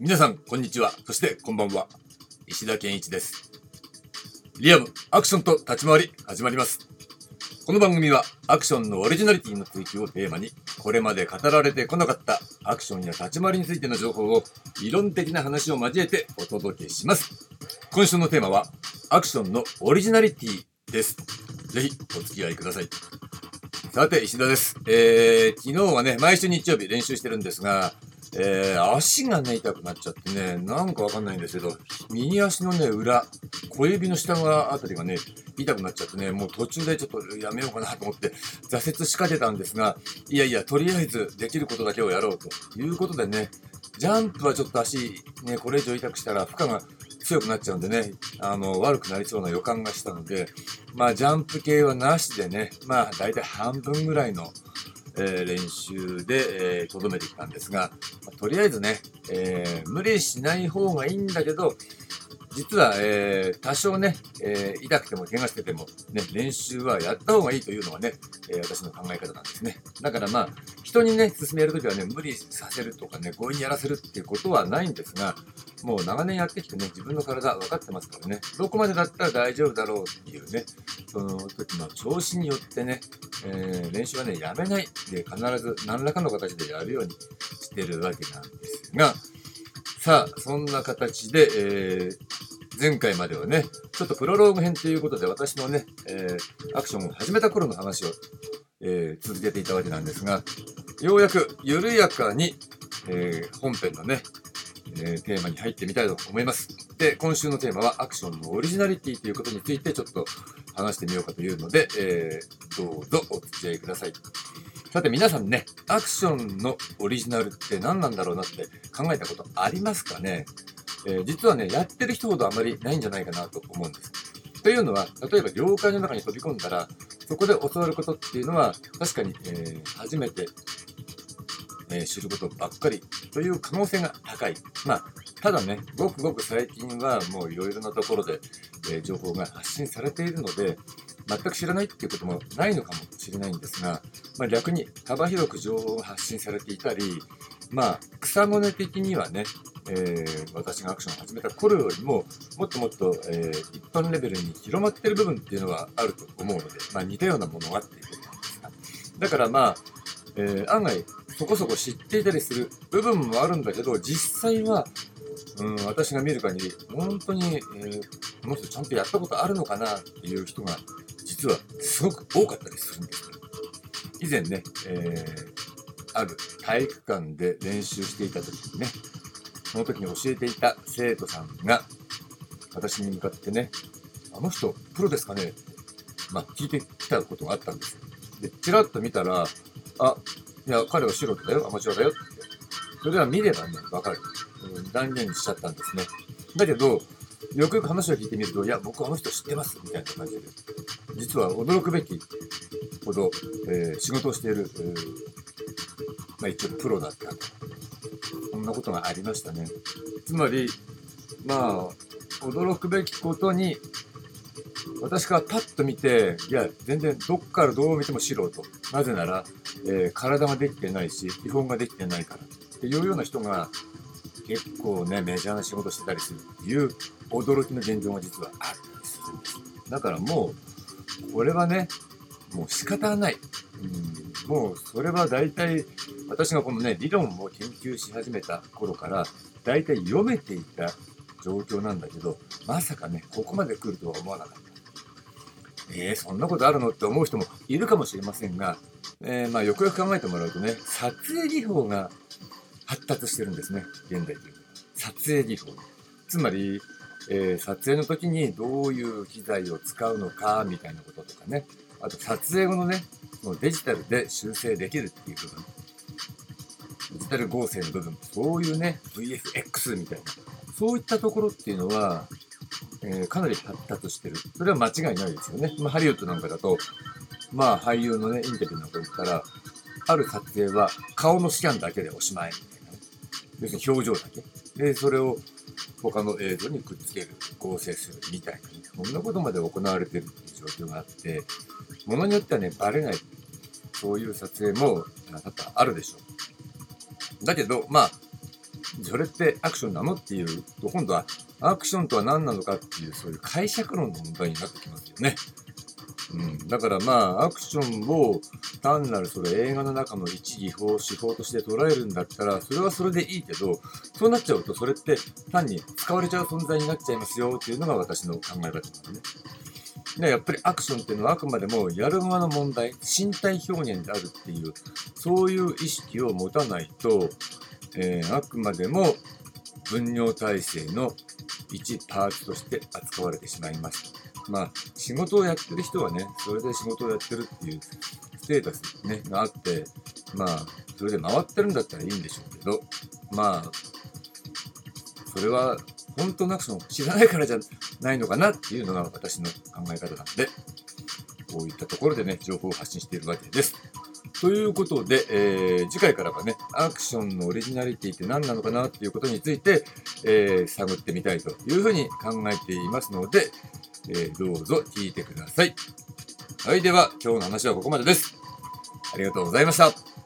皆さん、こんにちは。そして、こんばんは。石田健一です。リアム、アクションと立ち回り、始まります。この番組は、アクションのオリジナリティの追求をテーマに、これまで語られてこなかったアクションや立ち回りについての情報を、理論的な話を交えてお届けします。今週のテーマは、アクションのオリジナリティです。ぜひ、お付き合いください。さて、石田です。昨日はね、毎週日曜日練習してるんですが、足がね、痛くなっちゃってね、なんかわかんないんですけど、右足のね、裏、小指の下側あたりがね、痛くなっちゃってね、もう途中でちょっとやめようかなと思って、挫折しかけたんですが、いやいや、とりあえずできることだけをやろうということでね、ジャンプはちょっと足、ね、これ以上痛くしたら負荷が強くなっちゃうんでね、悪くなりそうな予感がしたので、まあ、ジャンプ系はなしでね、まあ、だいたい半分ぐらいの、練習でとどめてきたんですが、とりあえずね、無理しない方がいいんだけど、実は、多少ね、痛くても怪我してても、ね、練習はやった方がいいというのがね、私の考え方なんですね。だからまあ、人にね、勧めるときはね、無理させるとかね、強引にやらせるっていうことはないんですが、もう長年やってきてね、自分の体分かってますからね、どこまでだったら大丈夫だろうっていうね、その時の調子によってね、練習はね、やめないで必ず何らかの形でやるようにしてるわけなんですが、さあ、そんな形で、前回まではね、ちょっとプロローグ編ということで、私のね、アクションを始めた頃の話を、続けていたわけなんですが、ようやく緩やかに、本編のね、テーマに入ってみたいと思います。で、今週のテーマはアクションのオリジナリティということについてちょっと話してみようかというので、どうぞお付き合いください。さて皆さんね、アクションのオリジナルって何なんだろうなって考えたことありますかね？実はね、やってる人ほどあまりないんじゃないかなと思うんです。というのは、例えば業界の中に飛び込んだら、そこで教わることっていうのは、確かに、初めて、知ることばっかりという可能性が高い。まあ、ただね、ごくごく最近はもういろいろなところで、情報が発信されているので、全く知らないっていうこともないのかもしれないんですが、まあ、逆に幅広く情報が発信されていたり、まあ、草の根的にはね、私がアクションを始めた頃よりも、もっともっと、一般レベルに広まっている部分っていうのはあると思うので、まあ、似たようなものがっていうことなんですが。だからまあ、案外そこそこ知っていたりする部分もあるんだけど、実際は、私が見る限り、本当に、この人ちゃんとやったことあるのかなっていう人が、実はすごく多かったりするんです。以前ね、ある体育館で練習していた時にね、その時に教えていた生徒さんが、私に向かってね、あの人、プロですかねって、まあ、聞いてきたことがあったんです。で、ちらっと見たら、あ、いや、彼は素人だよ、アマチュアだよって。それは見ればね、わかる。断言しちゃったんですね。だけど、よくよく話を聞いてみると、いや、僕あの人知ってます、みたいな感じで。実は驚くべきほど、仕事をしている、まあ一応プロだったと。そんなことがありましたね。つまり、まあ、驚くべきことに、私からパッと見て、いや、全然どっからどう見ても素人。なぜなら、体ができてないし、基本ができてないから。っていうような人が、結構ね、メジャーな仕事してたりするっていう驚きの現状が実はあるんです。だからもう、これはね、もう仕方ない。もうそれは大体、私がこのね、理論を研究し始めた頃から、大体読めていた状況なんだけど、まさかね、ここまで来るとは思わなかった。そんなことあるのって思う人もいるかもしれませんが、まあよくよく考えてもらうとね、撮影技法が発達してるんですね、現代的に。撮影技法。つまり、撮影の時にどういう機材を使うのか、みたいなこととかね。あと、撮影後のね、デジタルで修正できるっていう部分。デジタル合成の部分。そういうね、VFX みたいな。そういったところっていうのは、かなり発達してる。それは間違いないですよね。まあ、ハリウッドなんかだと、まあ、俳優のね、インタビューなんか行ったら、ある撮影は顔のスキャンだけでおしまい。要するに表情だけ。で、それを他の映像にくっつける、合成するみたいな、そんなことまで行われてるっていう状況があって、ものによってはね、バレない。そういう撮影も多々あるでしょう。だけど、まあ、それってアクションなのっていうと、今度はアクションとは何なのかっていう、そういう解釈論の問題になってきますよね。だからアクションを単なるそれ映画の中の一技法手法として捉えるんだったら、それはそれでいいけど、そうなっちゃうとそれって単に使われちゃう存在になっちゃいますよっていうのが私の考え方ですね。で、やっぱりアクションっていうのはあくまでもやる側の問題、身体表現であるっていう、そういう意識を持たないと、あくまでも分業体制の一パーツとして扱われてしまいます。仕事をやってる人はね、それで仕事をやってるっていうステータス、ね、があって、それで回ってるんだったらいいんでしょうけど、それは本当のアクションを知らないからじゃないのかなっていうのが私の考え方なんで、こういったところでね、情報を発信しているわけです。ということで、次回からはね、アクションのオリジナリティって何なのかなっていうことについて、探ってみたいというふうに考えていますので、どうぞ聞いてください。はい、では今日の話はここまでです。ありがとうございました。